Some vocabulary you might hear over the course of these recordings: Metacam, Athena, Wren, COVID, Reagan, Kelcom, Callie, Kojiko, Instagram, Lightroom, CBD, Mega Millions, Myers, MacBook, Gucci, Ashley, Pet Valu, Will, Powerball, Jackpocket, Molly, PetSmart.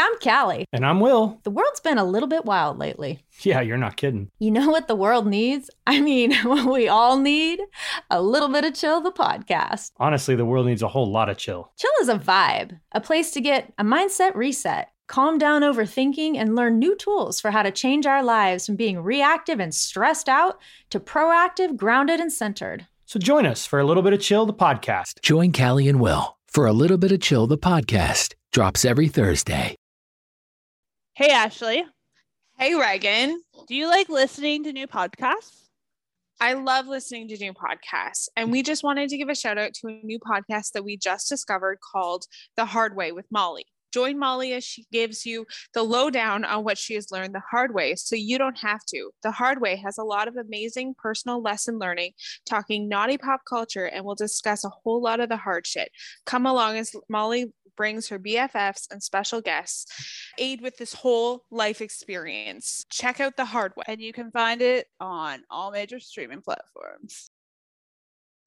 I'm Callie. And I'm Will. The world's been a little bit wild lately. Yeah, you're not kidding. You know what the world needs? I mean, what we all need? A little bit of Chill, the podcast. Honestly, the world needs a whole lot of chill. Chill is a vibe, a place to get a mindset reset, calm down overthinking, and learn new tools for how to change our lives from being reactive and stressed out to proactive, grounded, and centered. So join us for a little bit of Chill, the podcast. Join Callie and Will for a little bit of Chill, the podcast. Drops every Thursday. Hey, Ashley. Hey, Reagan. Do you like listening to new podcasts? I love listening to new podcasts. And we just wanted to give a shout out to a new podcast that we just discovered called The Hard Way with Molly. Join Molly as she gives you the lowdown on what she has learned the hard way so you don't have to. The Hard Way has a lot of amazing personal lesson learning, talking naughty pop culture, and we'll discuss a whole lot of the hard shit. Come along as Molly brings her BFFs and special guests, aid with this whole life experience. Check out The Hard Way. And you can find it on all major streaming platforms.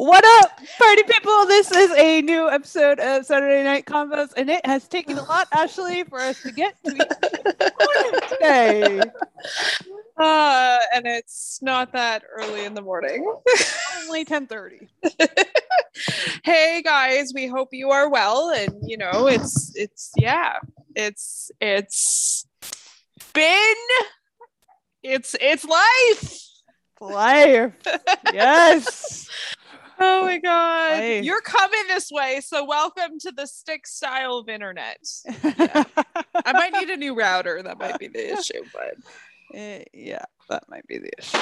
What up, party people? This is a new episode of Saturday Night Combos, and it has taken a lot, Ashley, for us to get to each today. And it's not that early in the morning. Only 10:30. Hey guys, we hope you are well, and you know it's life. Yes. Oh my God. Nice. You're coming this way. So welcome to the stick style of internet. Yeah. I might need a new router. That might be the issue, but yeah, that might be the issue.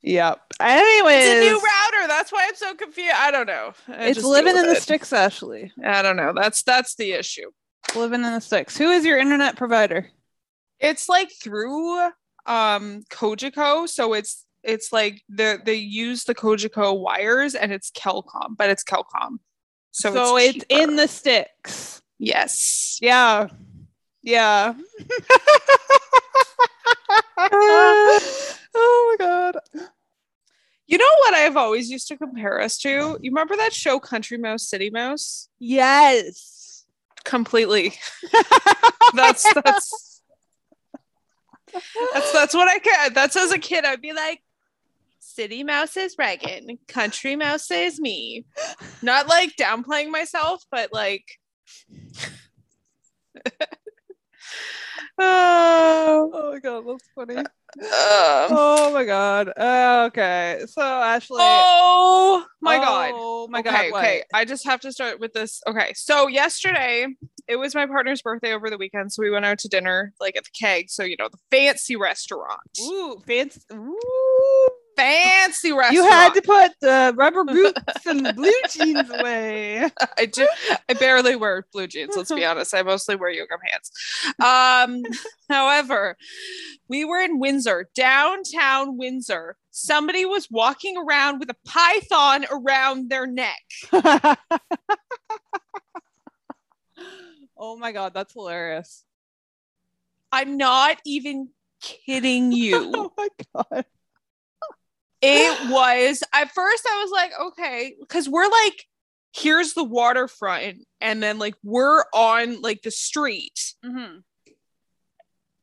Yep. Anyways. It's a new router. That's why I'm so confused. I don't know. It's living in the sticks, Ashley. I don't know. That's the issue. Living in the sticks. Who is your internet provider? It's like through Kojiko. So it's like they use the Kojiko wires, and it's Kelcom, but it's Kelcom. So it's in the sticks. Yes. Yeah. Yeah. Oh my God. You know what I've always used to compare us to? You remember that show Country Mouse, City Mouse? Yes. Completely. That's what I can. That's as a kid, I'd be like, City Mouse is Reagan, Country Mouse is me. Not like downplaying myself, but like, oh my God, that's funny. Oh my God. Okay, so Ashley. Oh my God. Oh my God. Okay. I just have to start with this. Okay, so yesterday it was my partner's birthday over the weekend, so we went out to dinner, like at the Keg. So you know, the fancy restaurant. Ooh, fancy! Ooh, fancy restaurant. You had to put the rubber boots and the blue jeans away. I do. I barely wear blue jeans. Let's be honest. I mostly wear yoga pants. However, we were in Windsor, downtown Windsor. Somebody was walking around with a python around their neck. Oh my God, that's hilarious. I'm not even kidding you. Oh my God. It was, at first I was like, okay, because we're like, here's the waterfront, and then like we're on like the street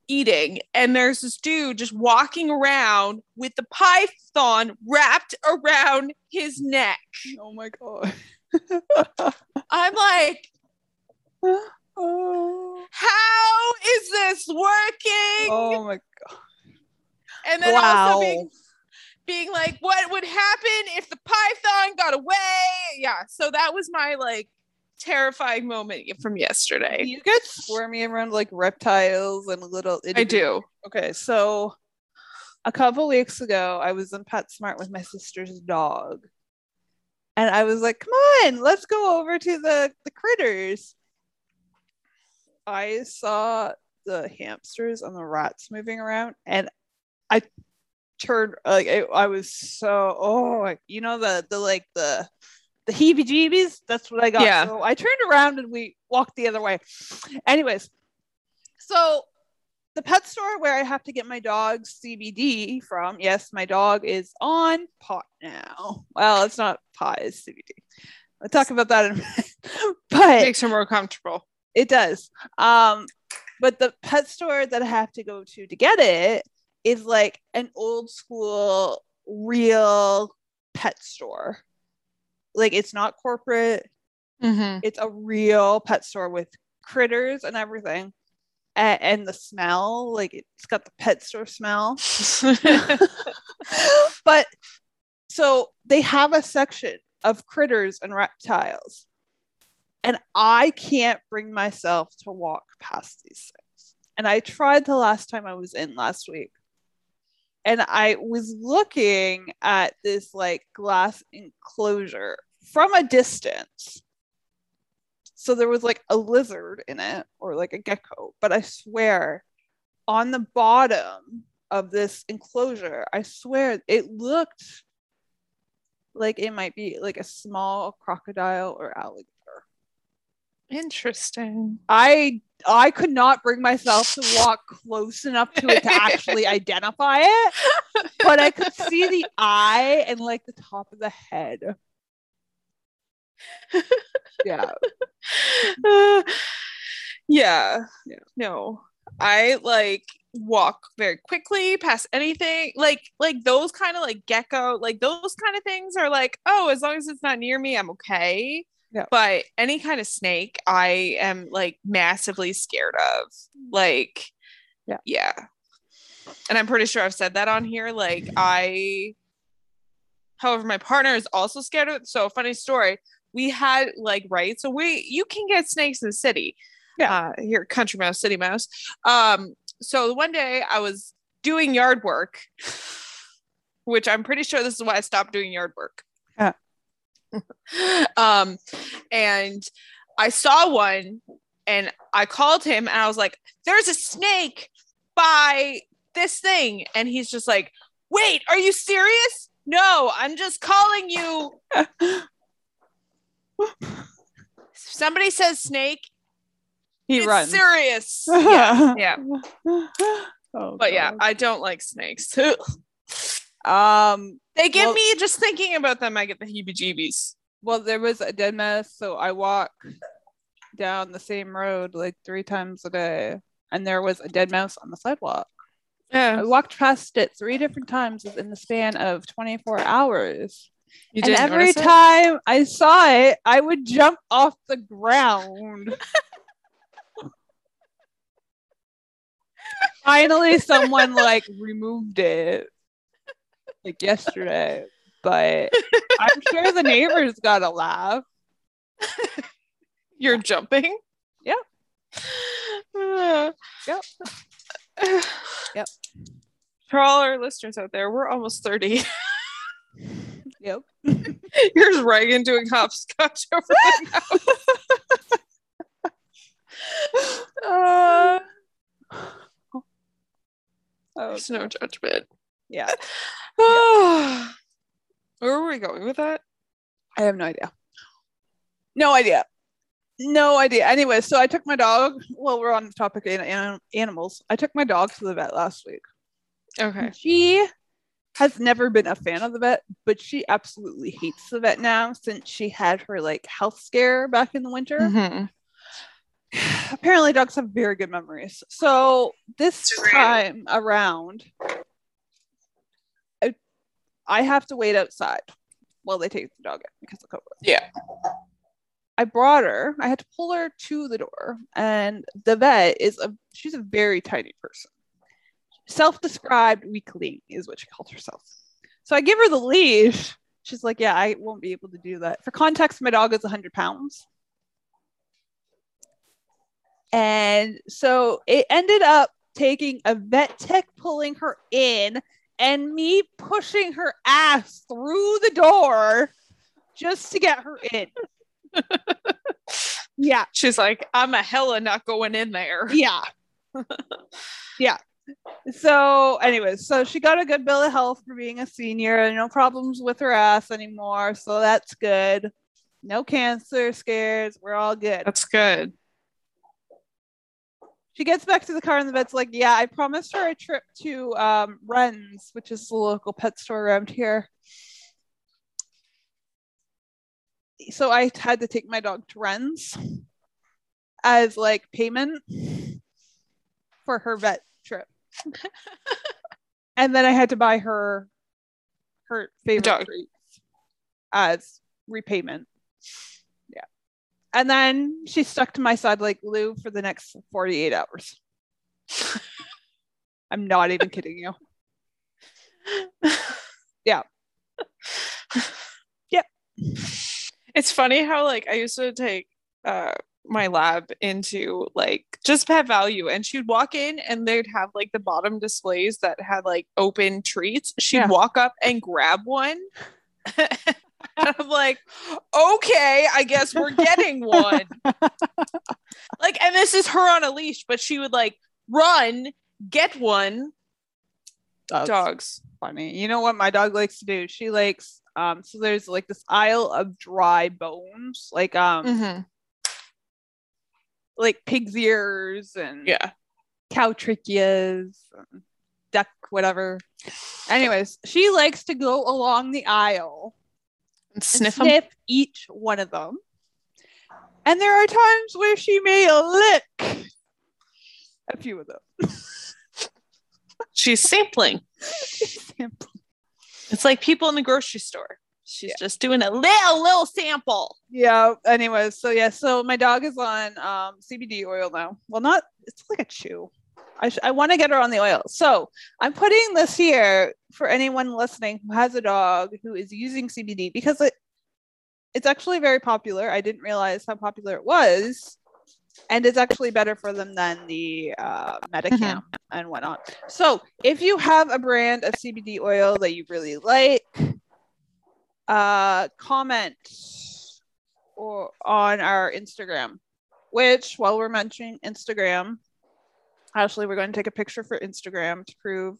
eating, and there's this dude just walking around with the python wrapped around his neck. Oh my God. I'm like, oh. How is this working? Oh my God. And then also being like, what would happen if the python got away? Yeah, so that was my like terrifying moment from yesterday. You get squirmy around like reptiles and little idiots. I do. Okay, so a couple weeks ago I was in PetSmart with my sister's dog, and I was like, come on, let's go over to the critters. I saw the hamsters and the rats moving around, and I turned like I was so you know the heebie-jeebies. That's what I got. Yeah. So I turned around and we walked the other way. Anyways, so the pet store where I have to get my dog's CBD from. Yes, my dog is on pot now. Well, it's not pot; it's CBD. I'll talk about that in a minute. But it makes her more comfortable. It does. But the pet store that I have to go to get it is like an old school, real pet store. Like it's not corporate. Mm-hmm. It's a real pet store with critters and everything. And the smell, like it's got the pet store smell. But so they have a section of critters and reptiles, and I can't bring myself to walk past these things. And I tried the last time I was in last week, and I was looking at this like glass enclosure from a distance. So there was like a lizard in it or like a gecko. But I swear on the bottom of this enclosure, I swear it looked like it might be like a small crocodile or alligator. Interesting. I could not bring myself to walk close enough to it to actually identify it. But I could see the eye and like the top of the head. Yeah. Yeah. No, I like walk very quickly past anything like those kind of like gecko, like those kind of things are like, oh, as long as it's not near me, I'm okay. Yeah. But any kind of snake, I am like massively scared of. Like, yeah. And I'm pretty sure I've said that on here. Like however, my partner is also scared of it. So funny story. We had like, right. So you can get snakes in the city. Yeah. Here, country mouse, city mouse. So one day I was doing yard work, which I'm pretty sure this is why I stopped doing yard work. Yeah. And I saw one and I called him and I was like, there's a snake by this thing. And he's just like, wait, are you serious? No, I'm just calling you. Somebody says snake. He runs. Serious. Yeah. Oh, but God. Yeah, I don't like snakes. They give me, just thinking about them, I get the heebie-jeebies. Well, there was a dead mess, so I walk down the same road like 3 times a day, and there was a dead mouse on the sidewalk. Yeah. I walked past it 3 different times in the span of 24 hours. You didn't and every time I saw it, I would jump off the ground. Finally, someone like removed it like yesterday, but I'm sure the neighbors got a laugh. You're jumping? Yep. Yep. For all our listeners out there, we're almost 30. Yep. Here's Reagan doing hopscotch over the house. There's no judgment. Yeah. Where were we going with that? I have no idea. Anyway, so I took my dog. Well, we're on the topic of animals. I took my dog to the vet last week. Okay. She has never been a fan of the vet, but she absolutely hates the vet now since she had her like health scare back in the winter. Mm-hmm. Apparently dogs have very good memories. So this time around, I have to wait outside while they take the dog in because of COVID. Yeah. I brought her. I had to pull her to the door, and the vet she's a very tiny person. Self-described weakling is what she calls herself. So I give her the leash. She's like, yeah, I won't be able to do that. For context, my dog is 100 pounds. And so it ended up taking a vet tech pulling her in and me pushing her ass through the door just to get her in. Yeah. She's like, I'm a hella not going in there. Yeah. Yeah. So anyways, so she got a good bill of health for being a senior and no problems with her ass anymore. So that's good. No cancer scares. We're all good. That's good. She gets back to the car and the vet's like, yeah, I promised her a trip to Wren's, which is the local pet store around here. So I had to take my dog to Wren's as like payment for her vet trip. And then I had to buy her favorite dog treats as repayment. Yeah. And then she stuck to my side like glue for the next 48 hours. I'm not even kidding you. Yeah. Yep. It's funny how like I used to take my lab into like just Pet Valu, and she'd walk in and they'd have like the bottom displays that had like open treats. She'd walk up and grab one. I'm like, okay, I guess we're getting one. Like, and this is her on a leash, but she would like run, get one. Dogs. Funny. You know what my dog likes to do? She likes, so there's like this aisle of dry bones, like, like pig's ears and cow tracheas, duck, whatever. Anyways, she likes to go along the aisle and sniff each one of them, and there are times where she may lick a few of them. She's sampling. It's like people in the grocery store. She's just doing a little sample. Yeah. Anyways, so my dog is on CBD oil now. Well, not, it's like a chew. I want to get her on the oil. So I'm putting this here for anyone listening who has a dog who is using CBD, because it's actually very popular. I didn't realize how popular it was. And it's actually better for them than the Metacam and whatnot. So if you have a brand of CBD oil that you really like, comment or on our Instagram, which, while we're mentioning Instagram, Ashley, we're going to take a picture for Instagram to prove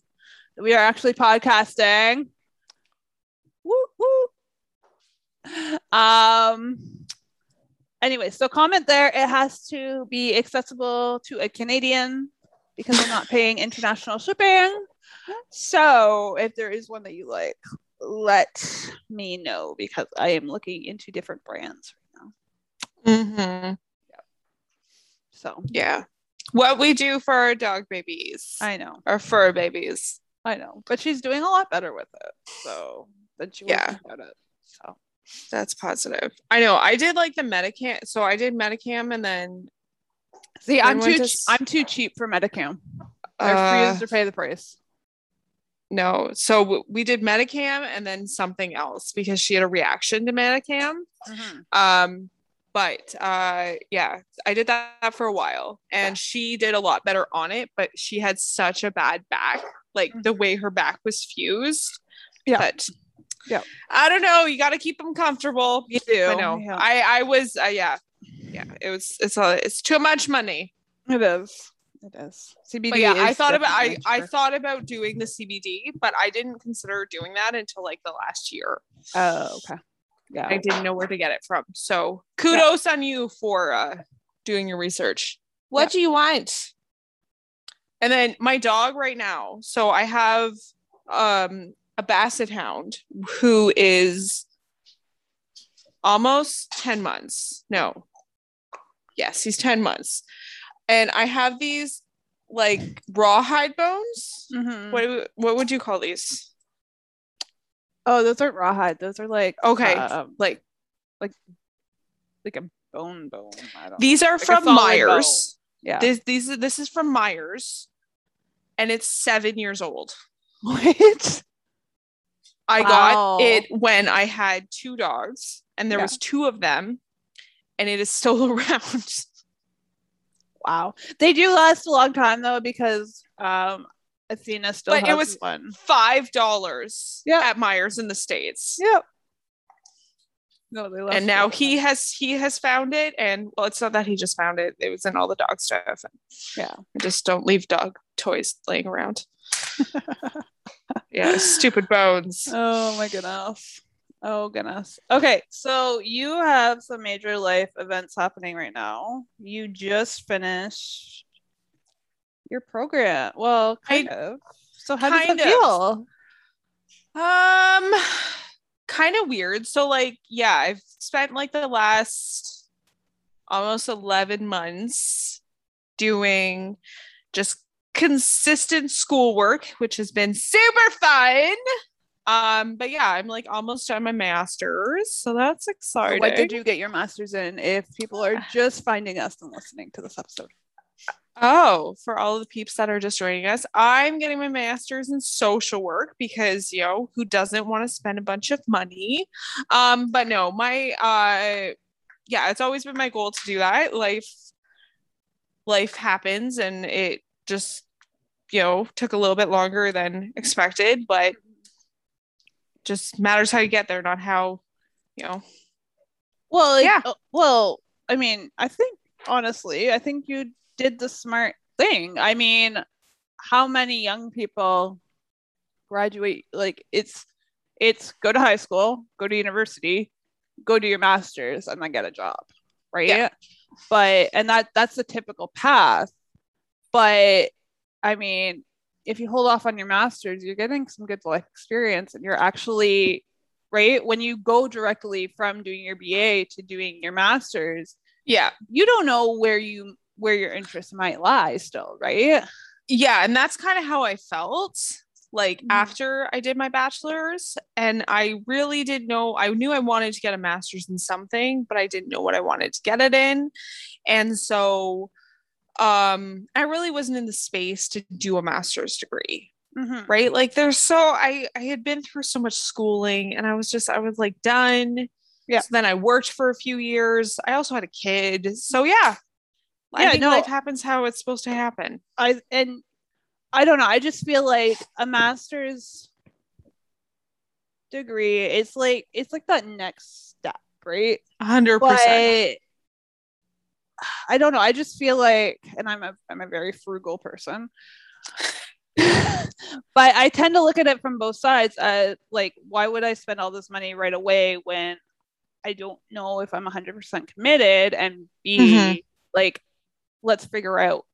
that we are actually podcasting. Woo woo. Anyway, so comment there. It has to be accessible to a Canadian because I'm not paying international shipping. So if there is one that you like, let me know, because I am looking into different brands right now. So yeah. What we do for our dog babies. I know. Our fur babies. I know. But she's doing a lot better with it. So then she was about it. So that's positive. I know. I did like the Metacam. So I did Metacam, and then see, I'm too cheap for Metacam. They're free as to pay the price. No. So we did Metacam and then something else because she had a reaction to Metacam. But I did that for a while, and she did a lot better on it, but she had such a bad back, like the way her back was fused. Yeah. But yeah, I don't know. You got to keep them comfortable. You do. I know. Yeah. I was, yeah, it's too much money. It is. It is. CBD. But yeah, I thought about doing the CBD, but I didn't consider doing that until like the last year. Oh, okay. Yeah. I didn't know where to get it from. So kudos on you for doing your research. What do you want? And then my dog right now. So I have a basset hound who is almost 10 months. No. Yes, he's 10 months. And I have these like rawhide bones. What would you call these? Oh, those aren't rawhide. Those are like like a bone. I don't know. Are like from Myers. Bone. Yeah. This is from Myers, and it's 7 years old. What? I got it when I had two dogs, and there was two of them, and it is still around. Wow, they do last a long time though, because Athena still but has it was one. $5 at Myers in the States. Yep. No, they love. And now he has found it, and well, it's not that he just found it; it was in all the dog stuff. Yeah, just don't leave dog toys laying around. Yeah, stupid bones. Oh my goodness. Oh goodness. Okay, so you have some major life events happening right now. You just finished your program. Well, kind of. So how did it feel? Kind of weird. So like, yeah, I've spent like the last almost 11 months doing just consistent schoolwork, which has been super fun. But yeah, I'm like almost done my master's, so that's exciting. So what did you get your master's in? If people are just finding us and listening to this episode. Oh, for all of the peeps that are just joining us, I'm getting my master's in social work because, you know, who doesn't want to spend a bunch of money? But no, it's always been my goal to do that. Life happens, and it just, you know, took a little bit longer than expected, but just matters how you get there, not how, you know. Well, yeah. Well, I mean, I think, honestly, I think you did the smart thing. I mean, how many young people graduate? Like, it's go to high school, go to university, go do your master's, and then get a job, right? Yeah. But and that's the typical path. But I mean, if you hold off on your master's, you're getting some good life experience, and you're actually right when you go directly from doing your BA to doing your master's. Yeah, you don't know where your interests might lie still, right? Yeah, and that's kind of how I felt like after I did my bachelor's, and I really didn't know. I knew I wanted to get a master's in something, but I didn't know what I wanted to get it in. And so I really wasn't in the space to do a master's degree. Mm-hmm. Right? Like there's I had been through so much schooling, and I was like done. Yeah. So then I worked for a few years. I also had a kid. So yeah. Yeah, I think life happens how it's supposed to happen. I don't know. I just feel like a master's degree, it's like that next step, right? 100%. I don't know. I just feel like, and I'm a very frugal person, but I tend to look at it from both sides. Like, why would I spend all this money right away when I don't know if I'm 100% committed? And B, like, let's figure out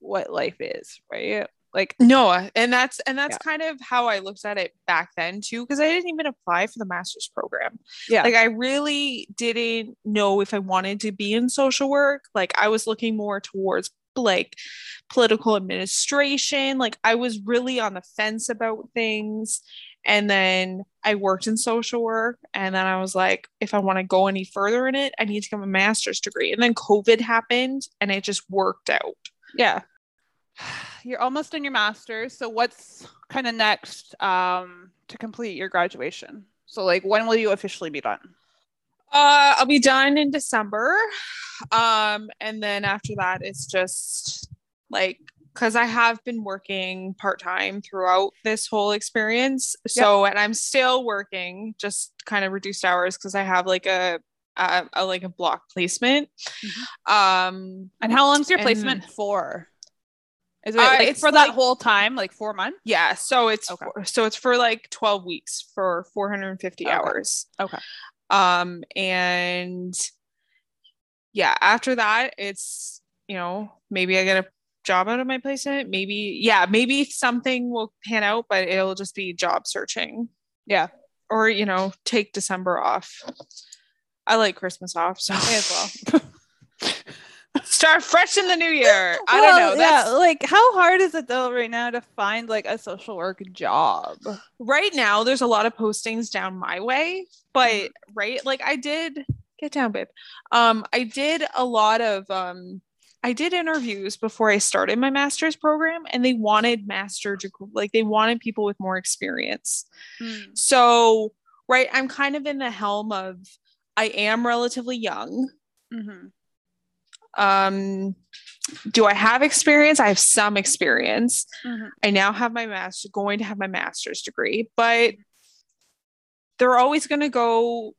what life is, right? Like, no, and that's kind of how I looked at it back then too, because I didn't even apply for the master's program. Yeah, like I really didn't know if I wanted to be in social work. Like I was looking more towards like political administration. Like I was really on the fence about things, and then I worked in social work, and then I was like, if I want to go any further in it, I need to get a master's degree. And then COVID happened, and it just worked out. Yeah. You're almost in your master's. So what's kind of next to complete your graduation? So like, when will you officially be done? I'll be done in December. And then after that, it's just like, because I have been working part-time throughout this whole experience. So, and I'm still working, just kind of reduced hours, because I have like a block placement. Mm-hmm. And how long's your placement for? Is it like it's for that whole time, like 4 months? Yeah. So it's for like 12 weeks for 450 hours. Okay. And yeah, after that, it's, you know, maybe I get a job out of my placement. Maybe something will pan out, but it'll just be job searching. Yeah. Or, you know, take December off. I like Christmas off, so may as well. Start fresh in the new year. I don't know. That's like, how hard is it though right now to find like a social work job? Right now, there's a lot of postings down my way, but right, like I did get down, babe. I did a lot of I did interviews before I started my master's program, and they wanted they wanted people with more experience. Mm. So right, I'm kind of in the helm of I am relatively young. Mm-hmm. Do I have experience? I have some experience. Mm-hmm. I now have my master's degree, but they're always going to go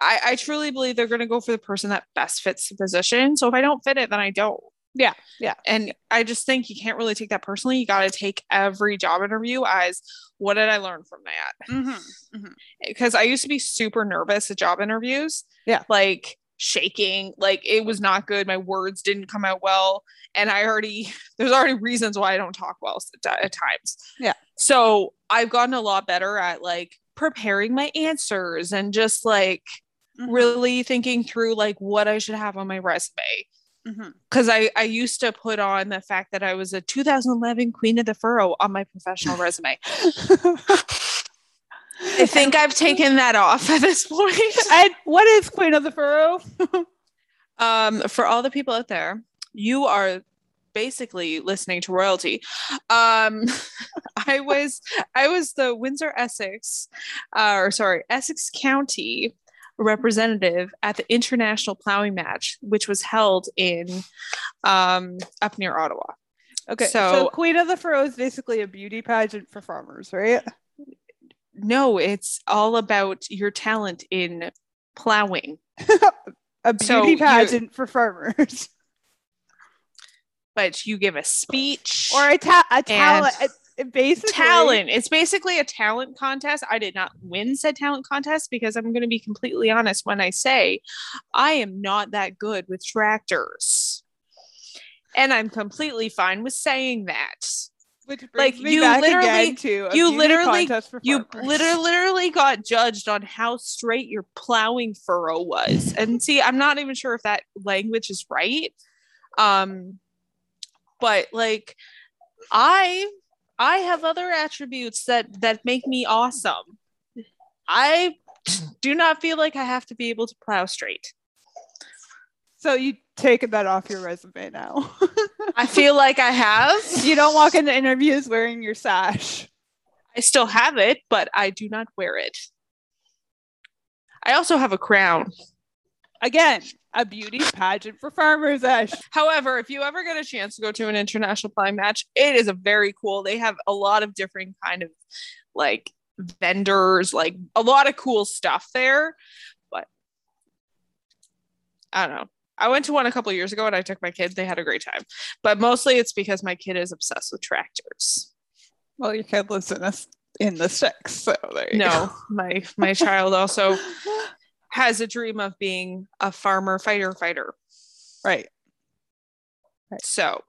I truly believe they're going to go for the person that best fits the position. So if I don't fit it, then I don't. Yeah. Yeah. And I just think you can't really take that personally. You got to take every job interview as, what did I learn from that? Mm-hmm. Mm-hmm. Because I used to be super nervous at job interviews. Yeah. Like shaking, like it was not good. My words didn't come out well. And there's already reasons why I don't talk well at times. Yeah. So I've gotten a lot better at like preparing my answers and just like mm-hmm. really thinking through like what I should have on my resume. Because mm-hmm. I used to put on the fact that I was a 2011 Queen of the Furrow on my professional resume. I think I've taken that off at this point. And what is Queen of the Furrow? For all the people out there, you are basically listening to royalty. I was the Windsor Essex County representative at the international plowing match, which was held in up near Ottawa. Okay, so Queen of the Furrow is basically a beauty pageant for farmers, right? No, it's all about your talent in plowing. A beauty pageant for farmers. But you give a speech or a talent. It's basically a talent contest. I did not win said talent contest because I'm going to be completely honest when I say I am not that good with tractors, and I'm completely fine with saying that. Which brings me back again to a beauty contest for farmers. Literally got judged on how straight your plowing furrow was. And see, I'm not even sure if that language is right, but like I have other attributes that make me awesome. I do not feel like I have to be able to plow straight. So you take that off your resume now. I feel like I have. You don't walk into interviews wearing your sash. I still have it, but I do not wear it. I also have a crown. Again, a beauty pageant for farmers, Ash. However, if you ever get a chance to go to an international play match, it is a very cool. They have a lot of different kind of like vendors, like a lot of cool stuff there. But I don't know. I went to one a couple of years ago and I took my kids. They had a great time. But mostly it's because my kid is obsessed with tractors. Well, your kid lives in the sticks, so there you go. My child also has a dream of being a farmer fighter. Right. So,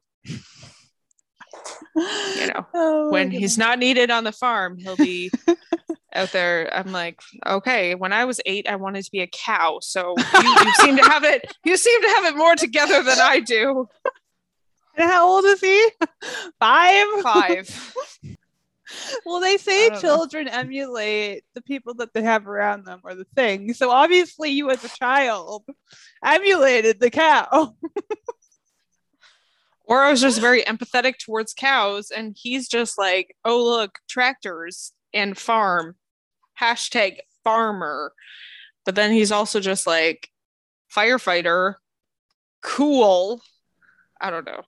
when he's not needed on the farm, he'll be out there. I'm like, okay, when I was 8, I wanted to be a cow. So you seem to have it. You seem to have it more together than I do. And how old is he? 5. Well, they say children emulate the people that they have around them or the thing. So obviously you as a child emulated the cow. Or I was just very empathetic towards cows. And he's just like, oh, look, tractors and farm. #farmer. But then he's also just like firefighter. Cool. I don't know.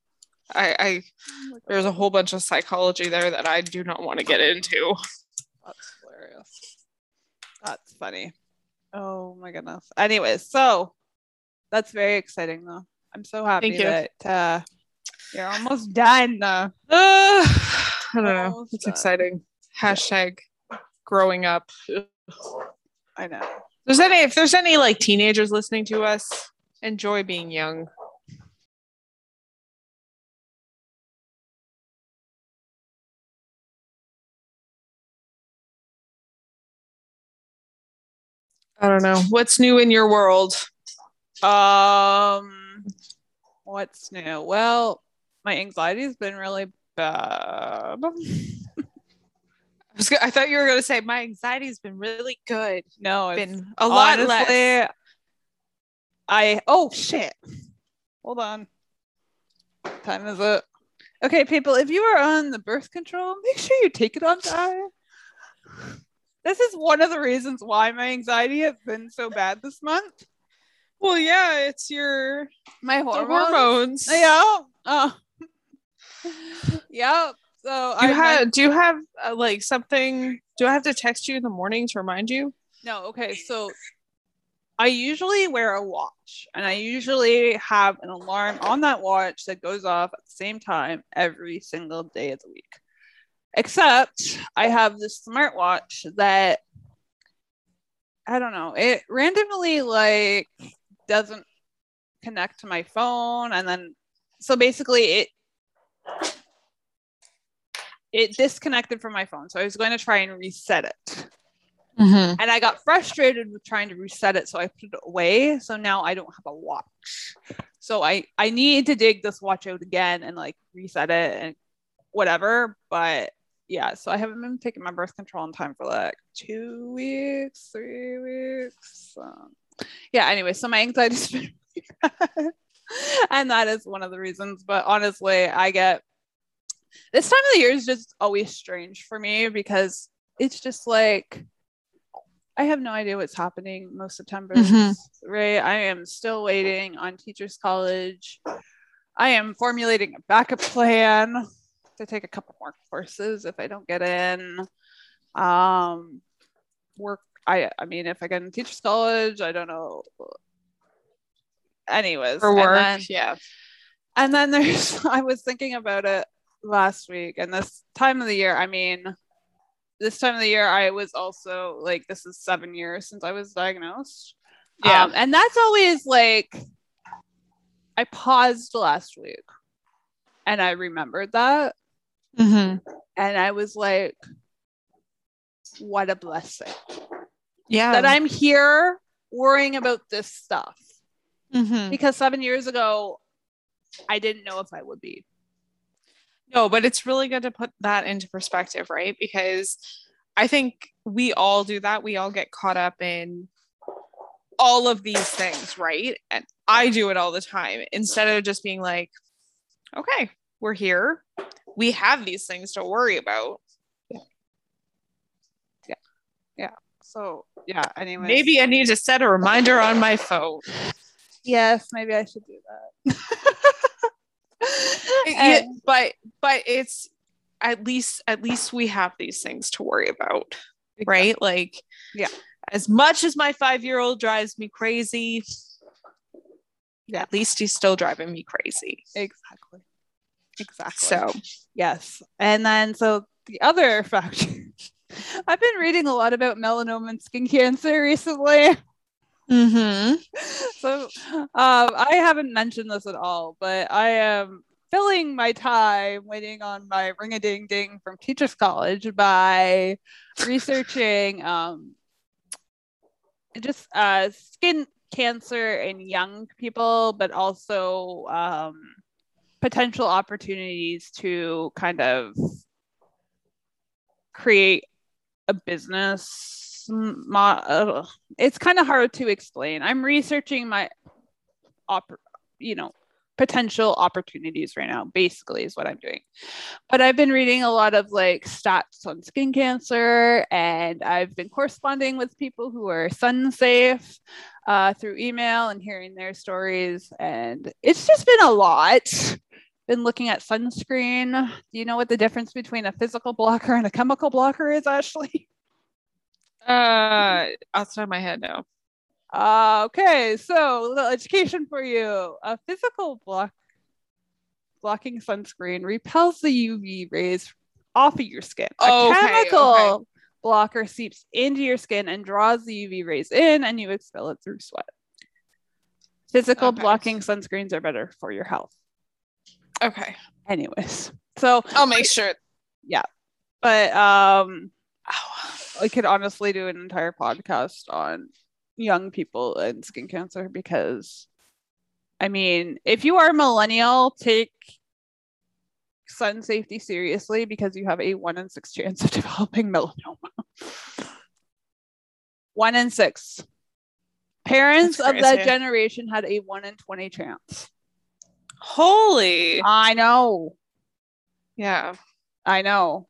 There's a whole bunch of psychology there that I do not want to get into. That's hilarious. That's funny. Oh my goodness. Anyways, so that's very exciting though. I'm so happy that you're almost done. I don't know. It's exciting. # growing up. I know. If there's any like teenagers listening to us, enjoy being young. I don't know. What's new in your world? What's new? Well, my anxiety's been really bad. I thought you were going to say my anxiety's been really good. No, it's been a lot less. Oh shit. Hold on. What time is it? Okay, people, if you are on the birth control, make sure you take it off time. This is one of the reasons why my anxiety has been so bad this month. Well, yeah, it's my hormones. Yeah. Yeah. So do you have like something? Do I have to text you in the morning to remind you? No. Okay. So I usually wear a watch, and I usually have an alarm on that watch that goes off at the same time every single day of the week. Except I have this smartwatch that, I don't know, it randomly like doesn't connect to my phone. And then, so basically it disconnected from my phone. So I was going to try and reset it. Mm-hmm. And I got frustrated with trying to reset it, so I put it away. So now I don't have a watch. So I need to dig this watch out again and like reset it and whatever. But yeah, so I haven't been taking my birth control in time for like 2 weeks, 3 weeks. Yeah, anyway, so my anxiety's been really bad. And that is one of the reasons. But honestly, I get this time of the year is just always strange for me, because it's just like I have no idea what's happening most September, mm-hmm. right? I am still waiting on Teachers College. I am formulating a backup plan to take a couple more courses if I don't get in. Work. I mean, if I get in Teachers College, I don't know. Anyways. For work, and then, yeah. And then I was thinking about it last week, and this time of the year, I mean, this time of the year, I was also like, this is 7 years since I was diagnosed. Yeah. And that's always like, I paused last week and I remembered that. Mm-hmm. And I was like, what a blessing. Yeah. That I'm here worrying about this stuff. Mm-hmm. Because 7 years ago, I didn't know if I would be. No, but it's really good to put that into perspective, right? Because I think we all do that. We all get caught up in all of these things, right? And I do it all the time. Instead of just being like, okay, we're here. We have these things to worry about. Yeah. So, yeah, anyway. Maybe I need to set a reminder on my phone. Yes, maybe I should do that. But it's at least we have these things to worry about, right? Exactly. Like, yeah, as much as my 5-year-old drives me crazy, yeah, at least he's still driving me crazy. Exactly. So yes. And then so the other factor, I've been reading a lot about melanoma and skin cancer recently. Mm-hmm. So I haven't mentioned this at all, but I am filling my time waiting on my ring-a-ding-ding from Teachers College by researching just skin cancer in young people, but also potential opportunities to kind of create a business. It's kind of hard to explain. I'm researching my potential opportunities right now, basically, is what I'm doing. But I've been reading a lot of like stats on skin cancer, and I've been corresponding with people who are sun safe through email and hearing their stories, and it's just been a lot. Been looking at sunscreen. Do you know what the difference between a physical blocker and a chemical blocker is, Ashley? Outside my head now. Okay, so a little education for you. A physical blocking sunscreen repels the UV rays off of your skin. A chemical blocker seeps into your skin and draws the UV rays in, and you expel it through sweat. Physical blocking sunscreens are better for your health. Okay. Anyways, so I'll make sure. Yeah, but I could honestly do an entire podcast on young people and skin cancer, because I mean, if you are a millennial, take sun safety seriously, because you have a 1 in 6 chance of developing melanoma. 1 in 6. Parents of that generation had a 1 in 20 chance. Holy. I know. Yeah. I know.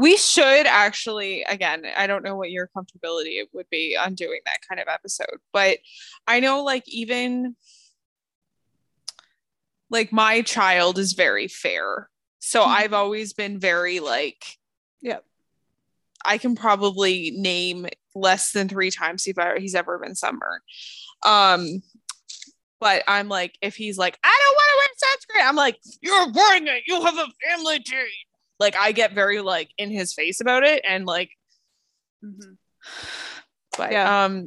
We should actually, again, I don't know what your comfortability would be on doing that kind of episode, but I know like even like my child is very fair. So I've always been very like, yeah, I can probably name less than 3 times he's ever been sunburned. But I'm like, if he's like, I don't want to wear sunscreen, I'm like, you're wearing it. You have a family tree. Like, I get very like in his face about it. And like, mm-hmm. But yeah. And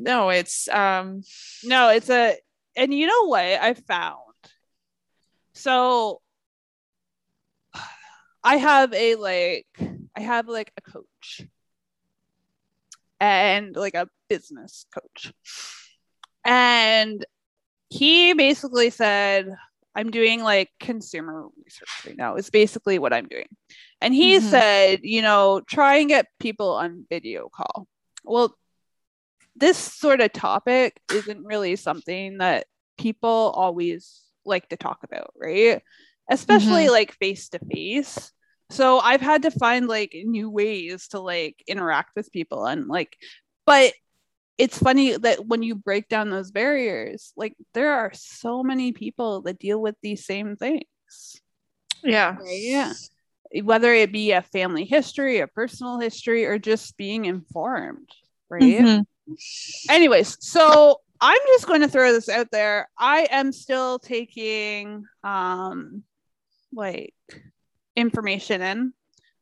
you know what I found? So I have a coach and like a business coach. And he basically said, I'm doing like consumer research right now is basically what I'm doing. And he mm-hmm. said, you know, try and get people on video call. Well, this sort of topic isn't really something that people always like to talk about, right? Especially mm-hmm. like face to face. So I've had to find like new ways to like interact with people and like, but it's funny that when you break down those barriers, like there are so many people that deal with these same things. Yeah. Right? Yeah. Whether it be a family history, a personal history, or just being informed. Right. Mm-hmm. Anyways, so I'm just going to throw this out there. I am still taking information in.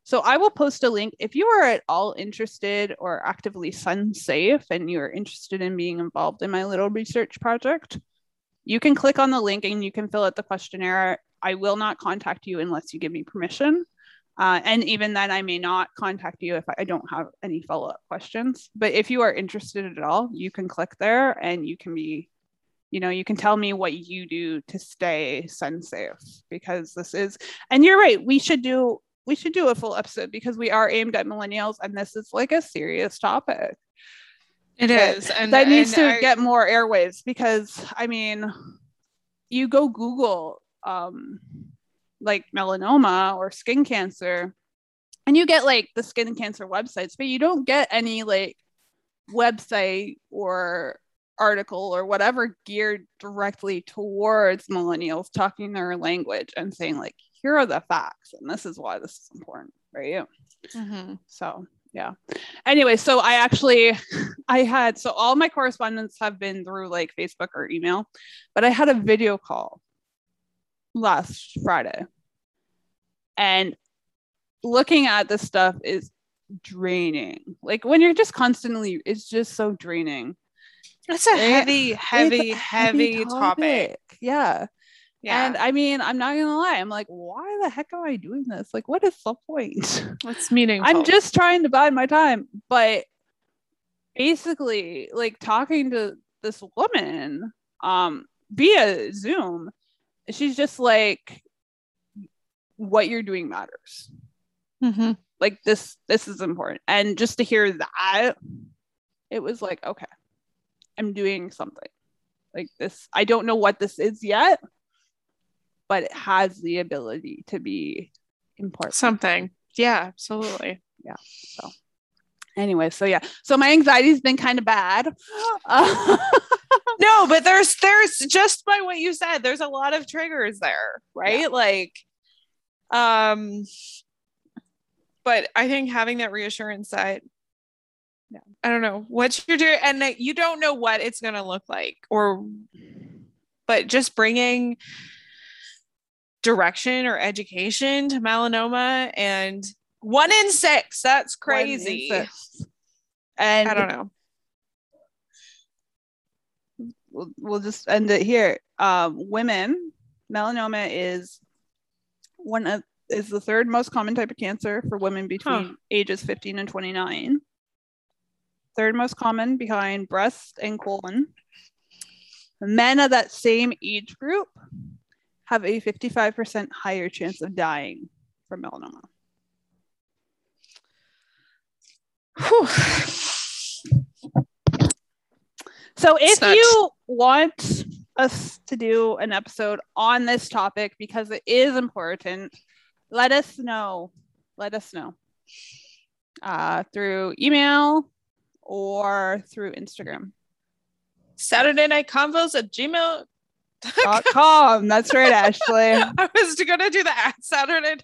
So I will post a link. If you are at all interested or actively sun safe and you're interested in being involved in my little research project, you can click on the link and you can fill out the questionnaire. I will not contact you unless you give me permission. And even then I may not contact you if I don't have any follow-up questions. But if you are interested at all, you can click there and you can be, you know, you can tell me what you do to stay sun safe, because this is, and you're right, we should do a full episode because we are aimed at millennials and this is like a serious topic. It is. And that needs to get more airwaves because, I mean, you go Google like melanoma or skin cancer and you get like the skin cancer websites, but you don't get any like website or article or whatever geared directly towards millennials talking their language and saying like, here are the facts and this is why this is important, right? Mm-hmm. So yeah. Anyway, so all my correspondence have been through like Facebook or email, but I had a video call last Friday and looking at this stuff is draining. Like when you're just constantly, it's just so draining. It's a heavy topic. Yeah. Yeah. And I mean, I'm not going to lie. I'm like, why the heck am I doing this? Like, what is the point? What's meaningful? I'm just trying to bide my time. But basically, like talking to this woman via Zoom, she's just like, what you're doing matters. Mm-hmm. Like this is important. And just to hear that, it was like, okay, I'm doing something like this. I don't know what this is yet, but it has the ability to be important. Something. Yeah, absolutely. Yeah. So anyway, so yeah. So my anxiety's been kind of bad. No, but there's just by what you said, there's a lot of triggers there, right? Yeah. Like, but I think having that reassurance that, yeah, I don't know what you're doing and that you don't know what it's going to look like, but just bringing direction or education to melanoma and 1 in 6. That's crazy. 1 in 6. And I don't know. We'll just end it here. Women, melanoma is the third most common type of cancer for women between ages 15 and 29. Third most common behind breast and colon. Men of that same age group have a 55% higher chance of dying from melanoma. Whew. So if you want us to do an episode on this topic, because it is important, let us know through email or through Instagram. SaturdayNightConvos@gmail.com. That's right, Ashley. I was gonna do the @ Saturday.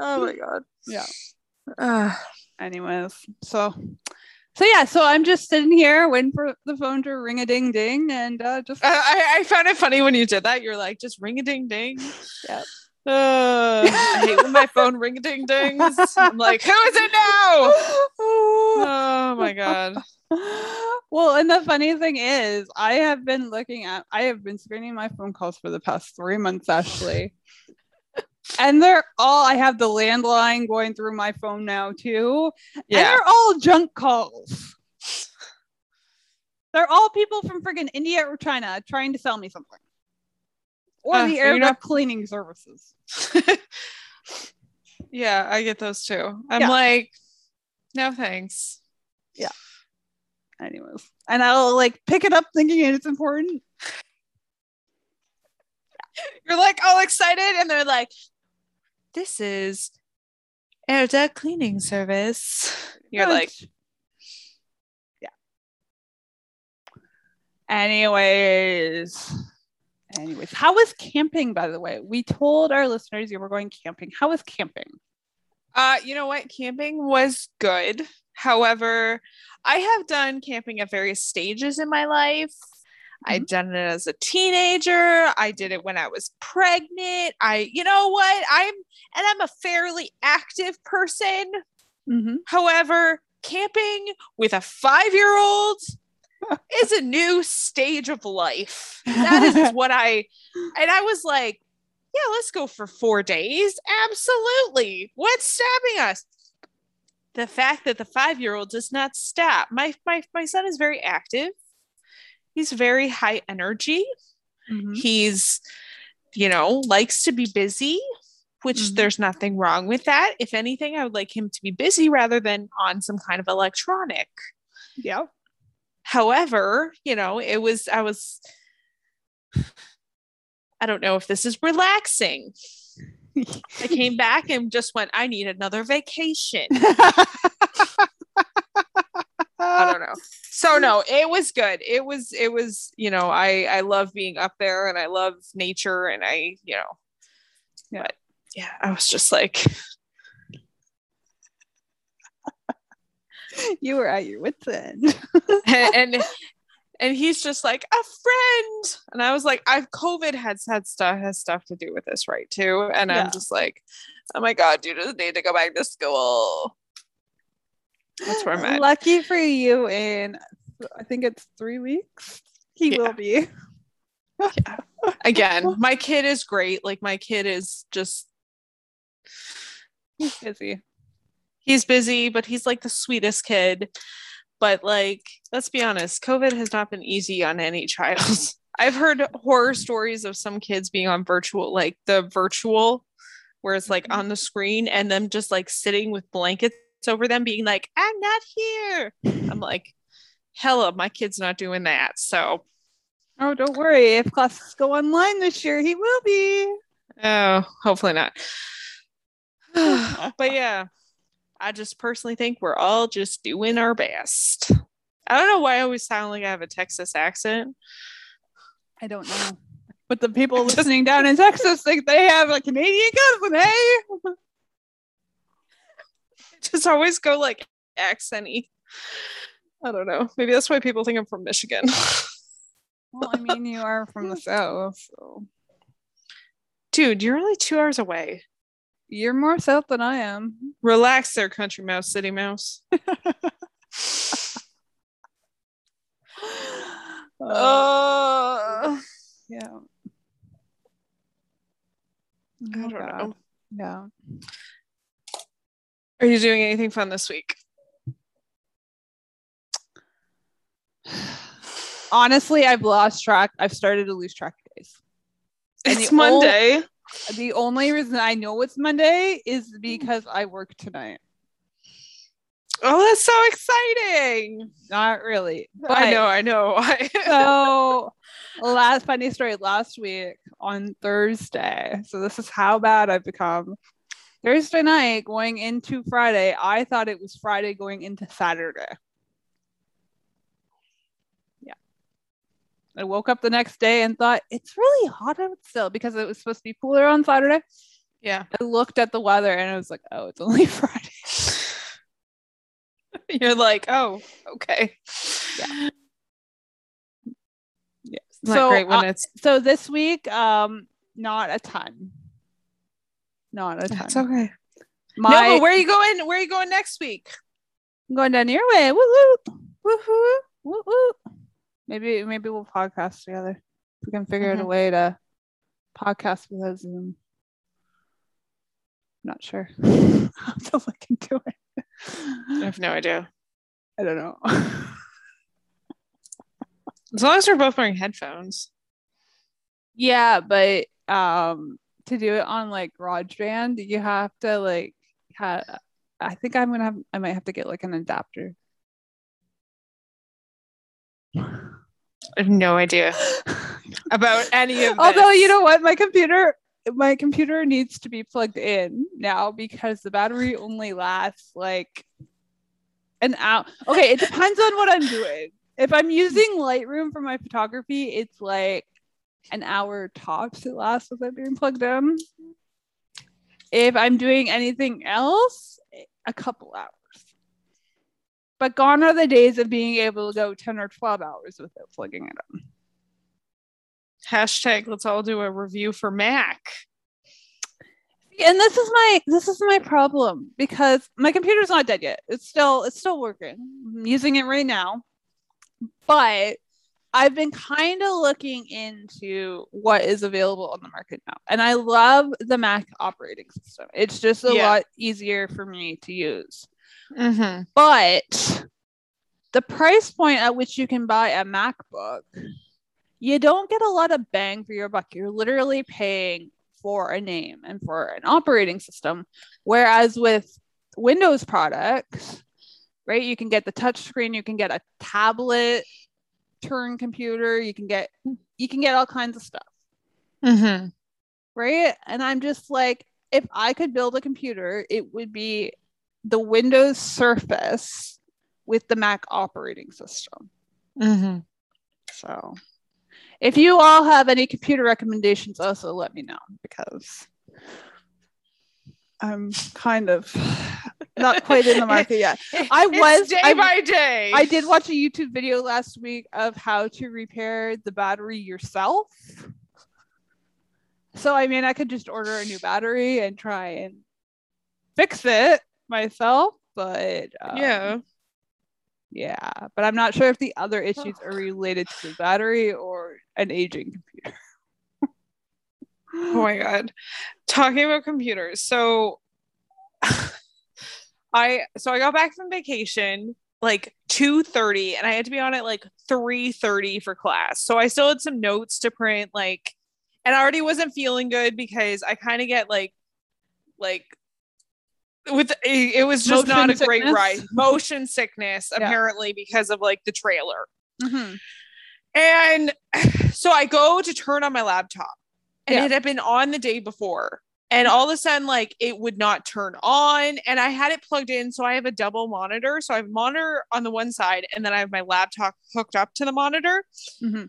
Oh my god. Yeah. anyways, so yeah, so I'm just sitting here waiting for the phone to ring a ding ding, and just I found it funny when you did that. You're like, just ring a ding ding. Yeah. I hate when my phone ring a ding dings. I'm like, who is it now? Oh my god. Well, and the funny thing is, I have been screening my phone calls for the past 3 months, Ashley. And they're all, I have the landline going through my phone now too. Yeah. And they're all junk calls. They're all people from friggin' India or China trying to sell me something. Or the air cleaning services. Yeah, I get those too. I'm like, no thanks. Yeah. Anyways. And I'll like pick it up thinking it's important. You're like all excited, and they're like, this is air duct cleaning service. You're like, yeah. Anyways, how was camping, by the way? We told our listeners you were going camping. How was camping? You know what? Camping was good. However, I have done camping at various stages in my life. I'd done it as a teenager. I did it when I was pregnant. You know what? I'm a fairly active person. Mm-hmm. However, camping with a 5-year-old is a new stage of life. That is what I was like, yeah, let's go for 4 days. Absolutely. What's stabbing us? The fact that the 5-year-old does not stop. My son is very active. He's very high energy. Mm-hmm. He's, likes to be busy, which there's nothing wrong with that. If anything, I would like him to be busy rather than on some kind of electronic. Yeah. However, I don't know if this is relaxing. I came back and just went, I need another vacation. I don't know. So no, it was good. It was, I love being up there and I love nature and but yeah, I was just like, you were at your wit's end. and he's just like a friend. And I was like, COVID has stuff to do with this, right? Too. And yeah. I'm just like, oh my God, you just need to go back to school. That's where I'm at. Lucky for you, in I think it's 3 weeks he will be. Yeah. Again, my kid is great. Like my kid is just he's busy, but he's like the sweetest kid. But like, let's be honest, COVID has not been easy on any child. I've heard horror stories of some kids being on virtual where it's like on the screen and them just like sitting with blankets over them being like, I'm not here. I'm like, hella, my kid's not doing that. So, oh, don't worry. If classes go online this year, he will be. Oh, hopefully not. But yeah, I just personally think we're all just doing our best. I don't know why I always sound like I have a Texas accent. I don't know. But the people listening down in Texas think they have a Canadian cousin, hey? Just always go like accent-y. I don't know. Maybe that's why people think I'm from Michigan. Well, I mean, you are from the South, so. Dude, you're only 2 hours away. You're more South than I am. Relax there, country mouse, city mouse. Yeah. I don't know. Yeah. Are you doing anything fun this week? Honestly, I've lost track. I've started to lose track of days. It's Monday. The only reason I know it's Monday is because I work tonight. Oh, that's so exciting. Not really. But I know. So last funny story, last week on Thursday. So this is how bad I've become. Thursday night going into Friday, I thought it was Friday going into Saturday. Yeah. I woke up the next day and thought, it's really hot out still because it was supposed to be cooler on Saturday. Yeah. I looked at the weather and I was like, oh, it's only Friday. You're like, oh, okay. Yeah. Yeah. Isn't that great when it's so this week, not a ton. Not a ton. That's okay. No, but where are you going? Where are you going next week? I'm going down your way. Woo woo. Woo woo. Maybe we'll podcast together. We can figure out a way to podcast without Zoom. I'm not sure. I'll have to look into it. I have no idea. I don't know. As long as we're both wearing headphones. Yeah, but to do it on like GarageBand, you have to like I think I might have to get like an adapter. I have no idea about any of this. Although, you know what? My computer needs to be plugged in now because the battery only lasts like an hour. Okay, it depends on what I'm doing. If I'm using Lightroom for my photography, it's like an hour tops it lasts without being plugged in. If I'm doing anything else, a couple hours. But gone are the days of being able to go 10 or 12 hours without plugging it in. Hashtag let's all do a review for Mac. And this is my problem because my computer's not dead yet. It's still working. I'm using it right now. But I've been kind of looking into what is available on the market now. And I love the Mac operating system. It's just a lot easier for me to use. Mm-hmm. But the price point at which you can buy a MacBook, you don't get a lot of bang for your buck. You're literally paying for a name and for an operating system. Whereas with Windows products, right, you can get the touchscreen, you can get a tablet turn computer, you can get all kinds of stuff. Mm-hmm. Right? And I'm just like, if I could build a computer, it would be the Windows Surface with the Mac operating system. Mm-hmm. So if you all have any computer recommendations, also let me know because I'm kind of not quite in the market yet. It's day by day. I did watch a YouTube video last week of how to repair the battery yourself. So, I mean, I could just order a new battery and try and fix it myself, but but I'm not sure if the other issues are related to the battery or an aging computer. Oh my god, talking about computers, so I got back from vacation like 2:30 and I had to be on at like 3:30 for class, so I still had some notes to print, like, and I already wasn't feeling good because I kind of get like it was just motion not a sickness. Great ride. Motion sickness, apparently, because of like the trailer. Mm-hmm. And so I go to turn on my laptop and it had been on the day before. And all of a sudden, like, it would not turn on. And I had it plugged in. So I have a double monitor. So I have monitor on the one side and then I have my laptop hooked up to the monitor. Mm-hmm.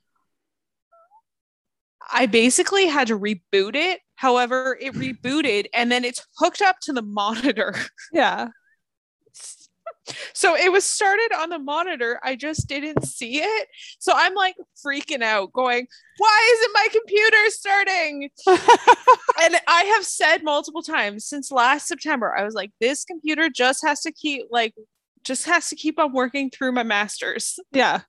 I basically had to reboot it. However, it rebooted and then it's hooked up to the monitor. Yeah. So it was started on the monitor. I just didn't see it. So I'm like freaking out going, why isn't my computer starting? And I have said multiple times since last September, I was like, this computer just has to keep on working through my master's. Yeah.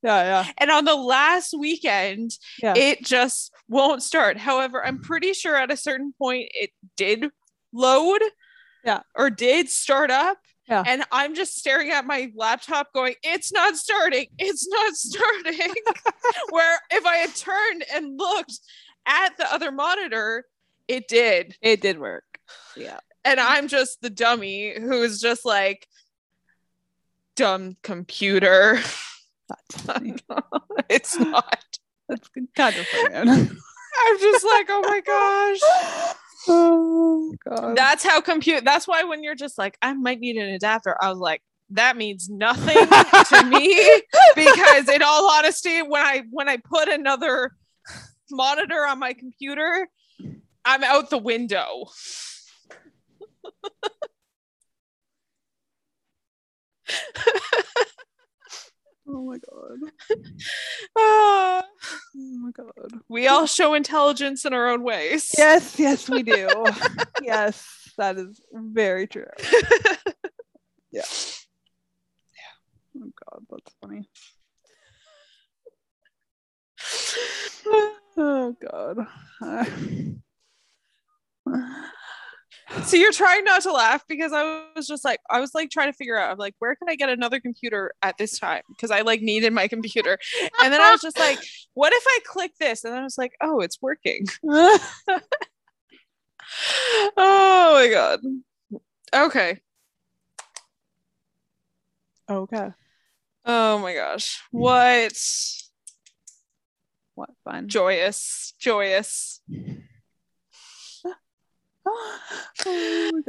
And on the last weekend, it just won't start. However, I'm pretty sure at a certain point it did load or did start up. Yeah. And I'm just staring at my laptop going, it's not starting. Where if I had turned and looked at the other monitor, it did work. Yeah. And I'm just the dummy who is just like, dumb computer. It's not. That's kind of funny. I'm just like, oh my gosh. Oh god. That's why when you're just like, I might need an adapter, I was like, that means nothing to me, because in all honesty, when I put another monitor on my computer, I'm out the window. Oh my god. Oh my god. We all show intelligence in our own ways. Yes, yes, we do. Yes, that is very true. Yeah. Yeah. Oh god, that's funny. Oh god. So you're trying not to laugh because I was trying to figure out, I'm like, where can I get another computer at this time? Because I like needed my computer. And then I was just like, what if I click this? And I was like, oh, it's working. Oh my god. Okay. Okay. Oh my gosh. What fun. Joyous. Oh my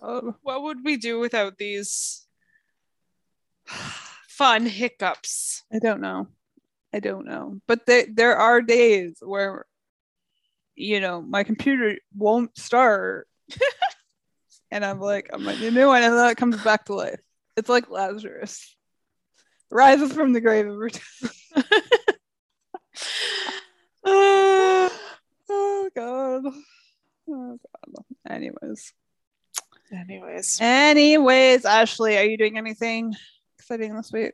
god. What would we do without these fun hiccups? I don't know. But there are days where, you know, my computer won't start. And I'm like, you know, and then it comes back to life. It's like Lazarus. Rises from the grave every time. Oh god. Anyways, Ashley, are you doing anything exciting this week?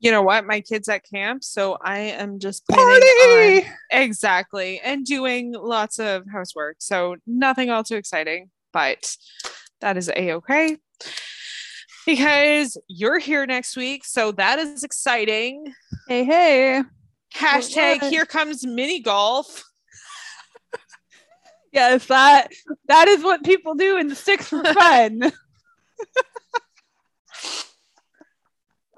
You know what? My kid's at camp, so I am just partying. Exactly, and doing lots of housework. So nothing all too exciting, but that is a-okay because you're here next week, so that is exciting. Hey. #All right. Here comes mini golf. Yes, that is what people do in the sticks for fun.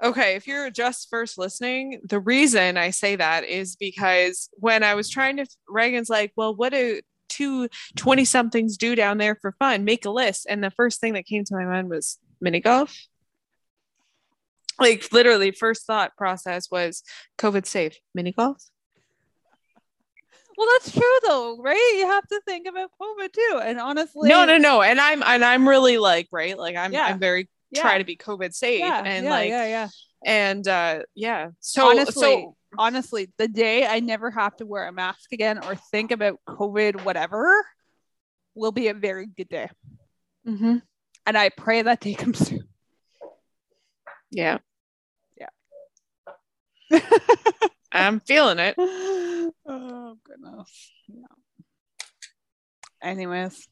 Okay, if you're just first listening, the reason I say that is because when I was trying to, Reagan's like, well, what do two 20-somethings do down there for fun? Make a list. And the first thing that came to my mind was mini golf. Like literally first thought process was COVID safe, mini golf. Well, that's true though, right? You have to think about COVID too. And honestly, no. And I'm really like, right? Like I'm very try to be COVID safe. So honestly, the day I never have to wear a mask again or think about COVID, whatever, will be a very good day. Mm-hmm. And I pray that day comes soon. Yeah. I'm feeling it. Oh goodness. No. Anyways.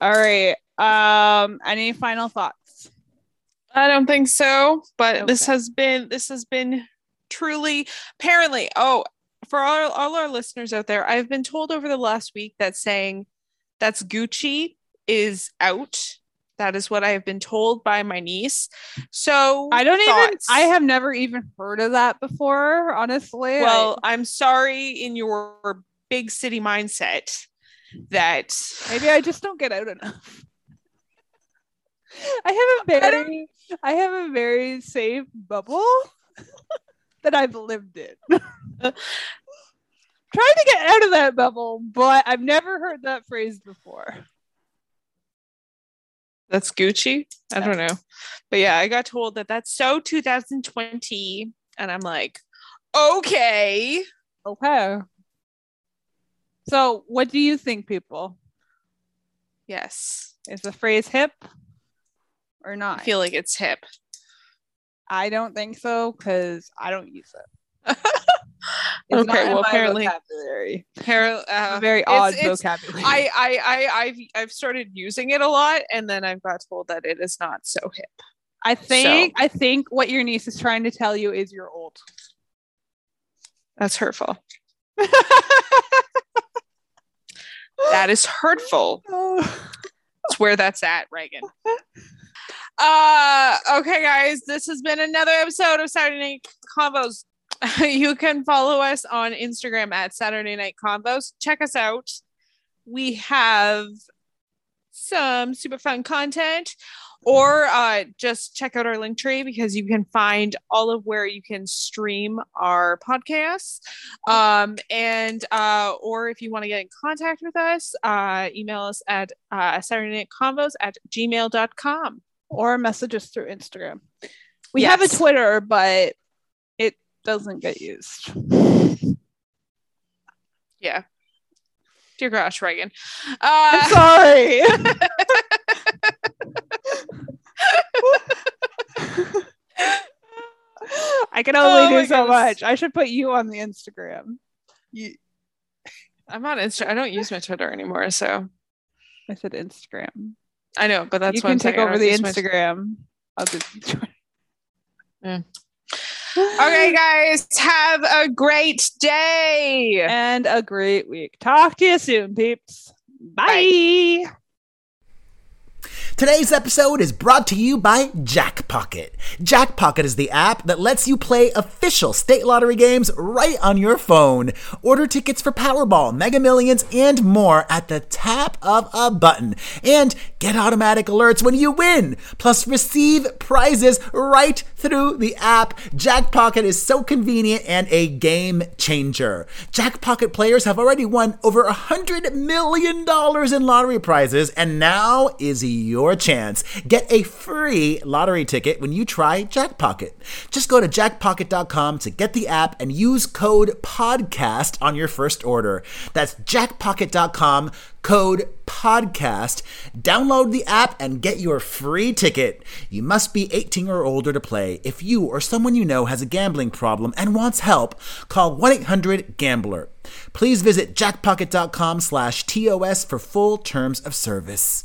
All right. Any final thoughts? I don't think so. But okay. This has been truly, apparently. Oh, for all our listeners out there, I've been told over the last week that saying that's Gucci is out. That is what I have been told by my niece. So I have never even heard of that before, honestly. Well, I'm sorry in your big city mindset that maybe I just don't get out enough. I have a very safe bubble that I've lived in. Trying to get out of that bubble, but I've never heard that phrase before. That's Gucci. I don't know. But yeah, I got told that that's so 2020. And I'm like, okay. So what do you think, people? Yes. Is the phrase hip or not? I feel like it's hip. I don't think so because I don't use it. Okay, well, very odd vocabulary. I've started using it a lot, and then I've got told that it is not so hip. I think what your niece is trying to tell you is you're old. That's hurtful. That is hurtful. That's where that's at, Reagan. Okay, guys, this has been another episode of Saturday Night Combos. You can follow us on Instagram at Saturday Night Convos. Check us out. We have some super fun content. Or just check out our link tree, because you can find all of where you can stream our podcasts. Or if you want to get in contact with us, email us at SaturdayNightConvos@gmail.com. Or message us through Instagram. We have a Twitter, but it doesn't get used. Yeah. Dear gosh, Reagan. I'm sorry. I can only do so much. I should put you on the Instagram. I'm on Instagram. I don't use my Twitter anymore, so. I said Instagram. I know, but that's what I'm saying. You can take over the Instagram. I'll do Twitter. Yeah. Okay, guys, have a great day and a great week. Talk to you soon, peeps. Bye. Today's episode is brought to you by Jackpocket. Jackpocket is the app that lets you play official state lottery games right on your phone. Order tickets for Powerball, Mega Millions, and more at the tap of a button. And get automatic alerts when you win, plus receive prizes right through the app. Jackpocket is so convenient and a game changer. Jackpocket players have already won over $100 million in lottery prizes, and now is your chance. Get a free lottery ticket when you try Jackpocket. Just go to jackpocket.com to get the app and use code PODCAST on your first order. That's jackpocket.com, code PODCAST. Download the app and get your free ticket. You must be 18 or older to play. If you or someone you know has a gambling problem and wants help, call 1-800-GAMBLER. Please visit jackpocket.com/TOS for full terms of service.